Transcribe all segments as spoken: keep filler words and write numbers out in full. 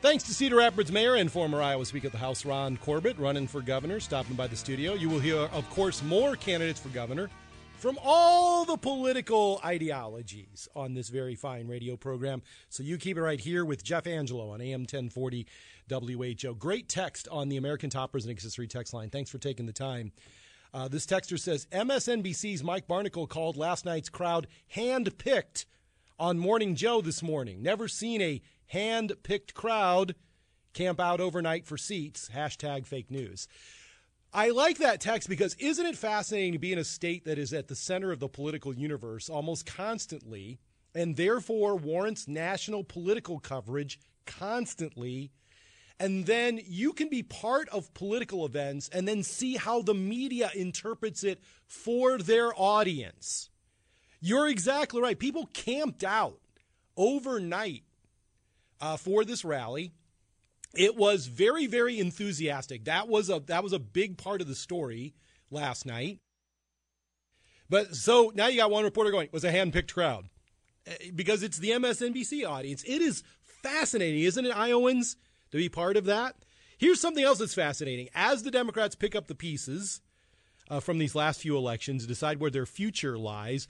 Thanks to Cedar Rapids Mayor and former Iowa Speaker of the House Ron Corbett, running for governor, stopping by the studio. You will hear, of course, more candidates for governor from all the political ideologies on this very fine radio program. So you keep it right here with Jeff Angelo on A M ten forty W H O. Great text on the American Toppers and Accessory text line. Thanks for taking the time. Uh, this texter says, M S N B C's Mike Barnicle called last night's crowd hand-picked on Morning Joe this morning. Never seen a hand-picked crowd camp out overnight for seats. Hashtag fake news. I like that text because isn't it fascinating to be in a state that is at the center of the political universe almost constantly and therefore warrants national political coverage constantly, and then you can be part of political events and then see how the media interprets it for their audience. You're exactly right. People camped out overnight Uh, for this rally. It was very, very enthusiastic. That was a that was a big part of the story last night. But so now you got one reporter going, it was a hand-picked crowd because it's the M S N B C audience. It is fascinating, isn't it, Iowans, to be part of that? Here's something else that's fascinating. As the Democrats pick up the pieces uh, from these last few elections and decide where their future lies,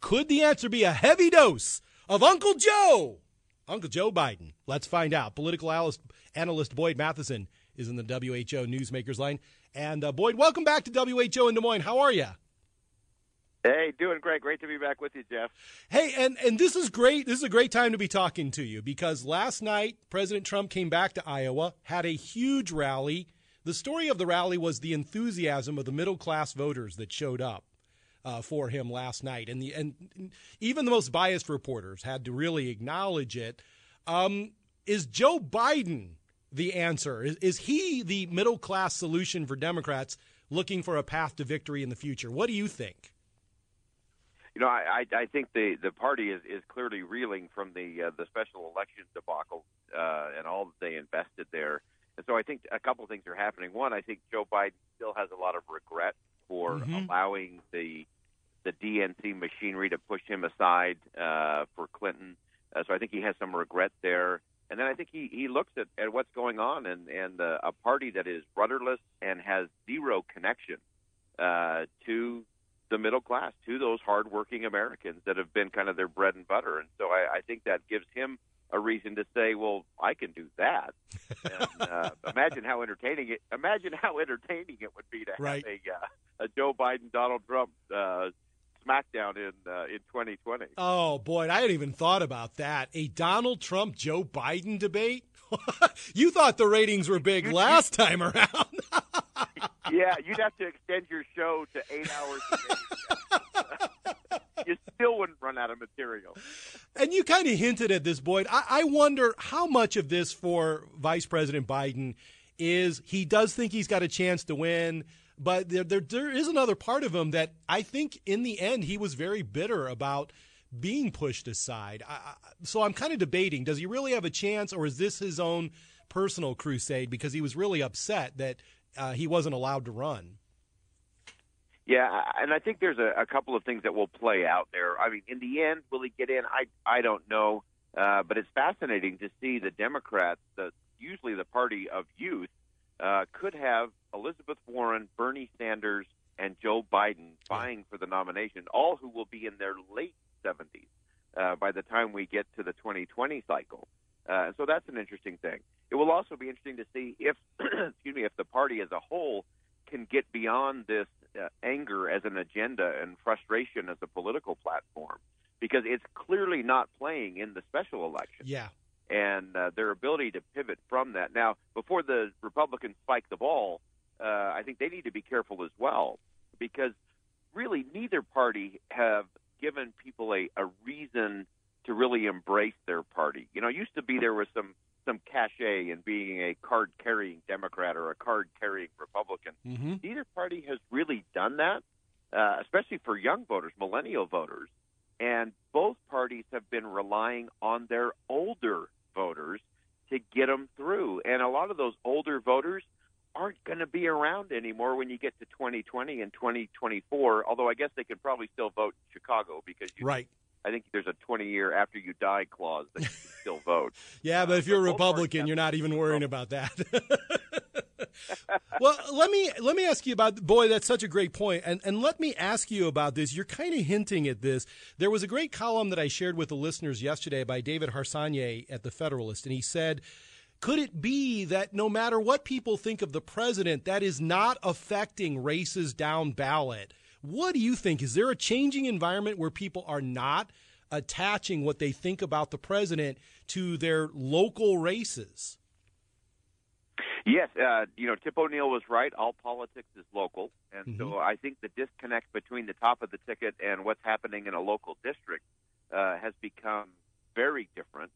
could the answer be a heavy dose of Uncle Joe? Uncle Joe Biden. Let's find out. Political analyst Boyd Matheson is in the W H O Newsmakers line. And, uh, Boyd, welcome back to W H O in Des Moines. How are you? Hey, doing great. Great to be back with you, Jeff. Hey, and, and this is great. This is a great time to be talking to you because last night President Trump came back to Iowa, had a huge rally. The story of the rally was the enthusiasm of the middle-class voters that showed up Uh, for him last night. And the and even the most biased reporters had to really acknowledge it. Um, is Joe Biden the answer? Is, is he the middle-class solution for Democrats looking for a path to victory in the future? What do you think? You know, I, I, I think the, the party is, is clearly reeling from the uh, the special election debacle uh, and all that they invested there. And so I think a couple of things are happening. One, I think Joe Biden still has a lot of regret for mm-hmm. allowing the the D N C machinery to push him aside uh, for Clinton. Uh, so I think he has some regret there. And then I think he, he looks at, at what's going on and, and uh, a party that is rudderless and has zero connection uh, to the middle class, to those hardworking Americans that have been kind of their bread and butter. And so I, I think that gives him a reason to say, well, I can do that. And, uh, imagine how entertaining it, imagine how entertaining it would be to have right. a, uh, a Joe Biden, Donald Trump uh smackdown in uh, in twenty twenty. Oh, boy, I hadn't even thought about that. A Donald Trump, Joe Biden debate? You thought the ratings were big last time around. Yeah, you'd have to extend your show to eight hours a day. You still wouldn't run out of material. And you kind of hinted at this, Boyd. I-, I wonder how much of this for Vice President Biden is he does think he's got a chance to win, but there, there, there is another part of him that I think in the end he was very bitter about being pushed aside. I, so I'm kind of debating, does he really have a chance, or is this his own personal crusade because he was really upset that uh, he wasn't allowed to run? Yeah, and I think there's a, a couple of things that will play out there. I mean, in the end, will he get in? I, I don't know, uh, but it's fascinating to see the Democrats, the, usually the party of youth, Uh, could have Elizabeth Warren, Bernie Sanders, and Joe Biden vying for the nomination, all who will be in their late seventies uh, by the time we get to the twenty twenty cycle. Uh, so that's an interesting thing. It will also be interesting to see if, excuse me, if the party as a whole can get beyond this uh, anger as an agenda and frustration as a political platform, because it's clearly not playing in the special election. Yeah. and uh, their ability to pivot from that. Now, before the Republicans spike the ball, uh, I think they need to be careful as well, because really neither party have given people a, a reason to really embrace their party. You know, it used to be there was some, some cachet in being a card-carrying Democrat or a card-carrying Republican. Mm-hmm. Neither party has really done that, uh, especially for young voters, millennial voters. And both parties have been relying on their older voters to get them through. And a lot of those older voters aren't going to be around anymore when you get to twenty twenty and twenty twenty-four, although I guess they can probably still vote in Chicago because you, right. I think there's a twenty-year after-you-die clause that you can still vote. yeah, uh, but if you're a Republican, you're not even worrying about that. Well, let me let me ask you about, boy, that's such a great point. And, and let me ask you about this. You're kind of hinting at this. There was a great column that I shared with the listeners yesterday by David Harsanyi at the Federalist, and he said, could it be that no matter what people think of the president, that is not affecting races down ballot? What do you think? Is there a changing environment where people are not attaching what they think about the president to their local races? Yes, uh, you know, Tip O'Neill was right. All politics is local. And mm-hmm. so I think the disconnect between the top of the ticket and what's happening in a local district uh, has become very different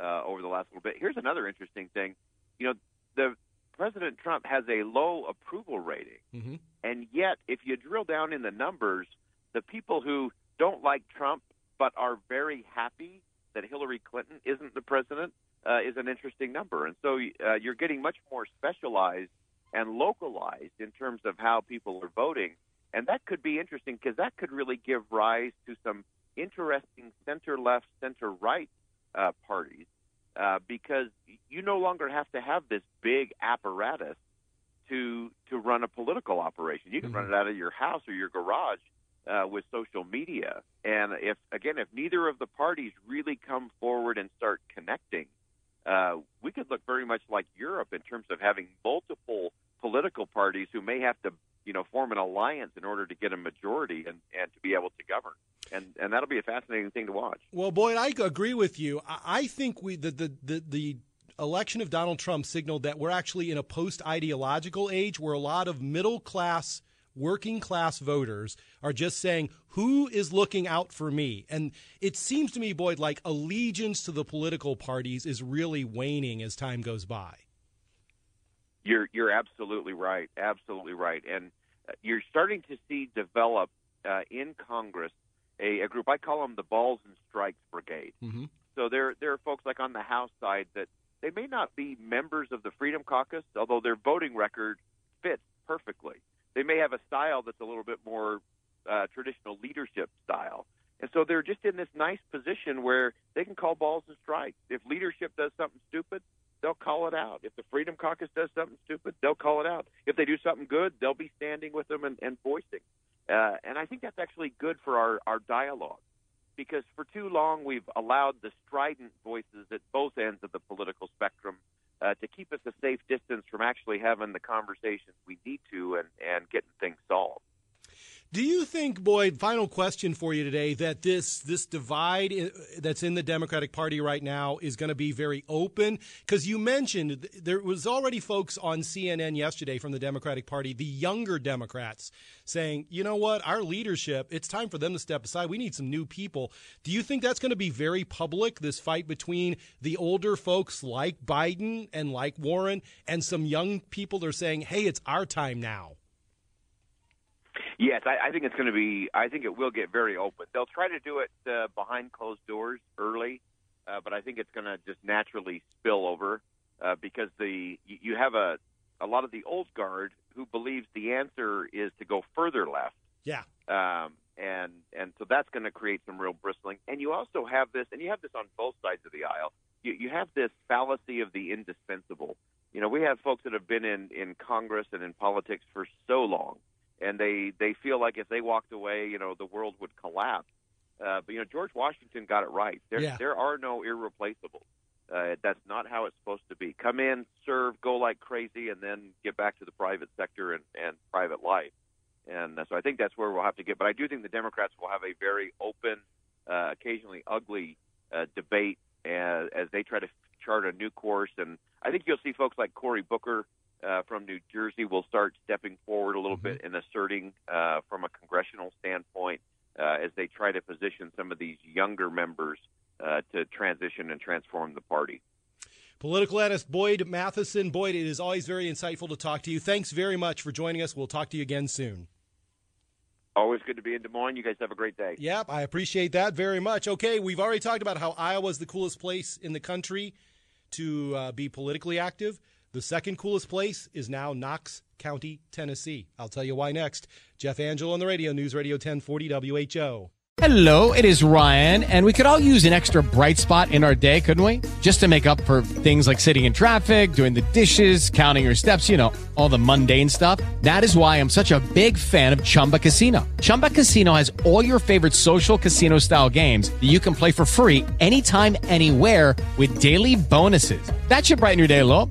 uh, over the last little bit. Here's another interesting thing. You know, the President Trump has a low approval rating. Mm-hmm. And yet, if you drill down in the numbers, the people who don't like Trump but are very happy that Hillary Clinton isn't the president, Uh, is an interesting number. And so uh, you're getting much more specialized and localized in terms of how people are voting. And that could be interesting because that could really give rise to some interesting center-left, center-right uh, parties uh, because you no longer have to have this big apparatus to to run a political operation. You can mm-hmm. run it out of your house or your garage uh, with social media. And, if again, if neither of the parties really come forward and start connecting, Uh, we could look very much like Europe in terms of having multiple political parties who may have to, you know, form an alliance in order to get a majority and, and to be able to govern. And and that'll be a fascinating thing to watch. Well, Boyd, I agree with you. I think we the the the, the election of Donald Trump signaled that we're actually in a post-ideological age where a lot of middle-class, working-class voters are just saying, who is looking out for me? And it seems to me, Boyd, like allegiance to the political parties is really waning as time goes by. You're you're absolutely right, absolutely right. And you're starting to see develop uh, in Congress a, a group, I call them the Balls and Strikes Brigade. Mm-hmm. So there, there are folks like on the House side that they may not be members of the Freedom Caucus, although their voting record fits perfectly. They may have a style that's a little bit more uh, traditional leadership style. And so they're just in this nice position where they can call balls and strikes. If leadership does something stupid, they'll call it out. If the Freedom Caucus does something stupid, they'll call it out. If they do something good, they'll be standing with them and, and voicing. Uh, and I think that's actually good for our, our dialogue because for too long we've allowed the strident voices at both ends of the political spectrum Uh, to keep us a safe distance from actually having the conversations we need to and, and getting things solved. Do you think, Boyd, final question for you today, that this this divide that's in the Democratic Party right now is going to be very open? Because you mentioned there was already folks on C N N yesterday from the Democratic Party, the younger Democrats, saying, you know what, our leadership, it's time for them to step aside. We need some new people. Do you think that's going to be very public, this fight between the older folks like Biden and like Warren and some young people that are saying, hey, it's our time now? Yes, I, I think it's going to be – I think it will get very open. They'll try to do it uh, behind closed doors early, uh, but I think it's going to just naturally spill over uh, because the you have a, a lot of the old guard who believes the answer is to go further left. Yeah. Um, and, and so that's going to create some real bristling. And you also have this – and you have this on both sides of the aisle. You, you have this fallacy of the indispensable. You know, we have folks that have been in, in Congress and in politics for so long. And they, they feel like if they walked away, you know, the world would collapse. Uh, but, you know, George Washington got it right. There yeah. there are no irreplaceables. Uh, that's not how it's supposed to be. Come in, serve, go like crazy, and then get back to the private sector and, and private life. And so I think that's where we'll have to get. But I do think the Democrats will have a very open, uh, occasionally ugly uh, debate as, as they try to chart a new course. And I think you'll see folks like Cory Booker uh, from New Jersey will start stepping forward a little mm-hmm. bit and asserting uh, from a congressional standpoint uh, as they try to position some of these younger members uh, to transition and transform the party. Political analyst Boyd Matheson. Boyd, it is always very insightful to talk to you. Thanks very much for joining us. We'll talk to you again soon. Always good to be in Des Moines. You guys have a great day. Yep, I appreciate that very much. Okay, we've already talked about how Iowa's the coolest place in the country to uh, be politically active. The second coolest place is now Knox County, Tennessee. I'll tell you why next. Jeff Angelo on the radio, News Radio ten forty W H O. Hello, it is Ryan, and we could all use an extra bright spot in our day, couldn't we? Just to make up for things like sitting in traffic, doing the dishes, counting your steps, you know, all the mundane stuff. That is why I'm such a big fan of Chumba Casino. Chumba Casino has all your favorite social casino-style games that you can play for free anytime, anywhere with daily bonuses. That should brighten your day a little.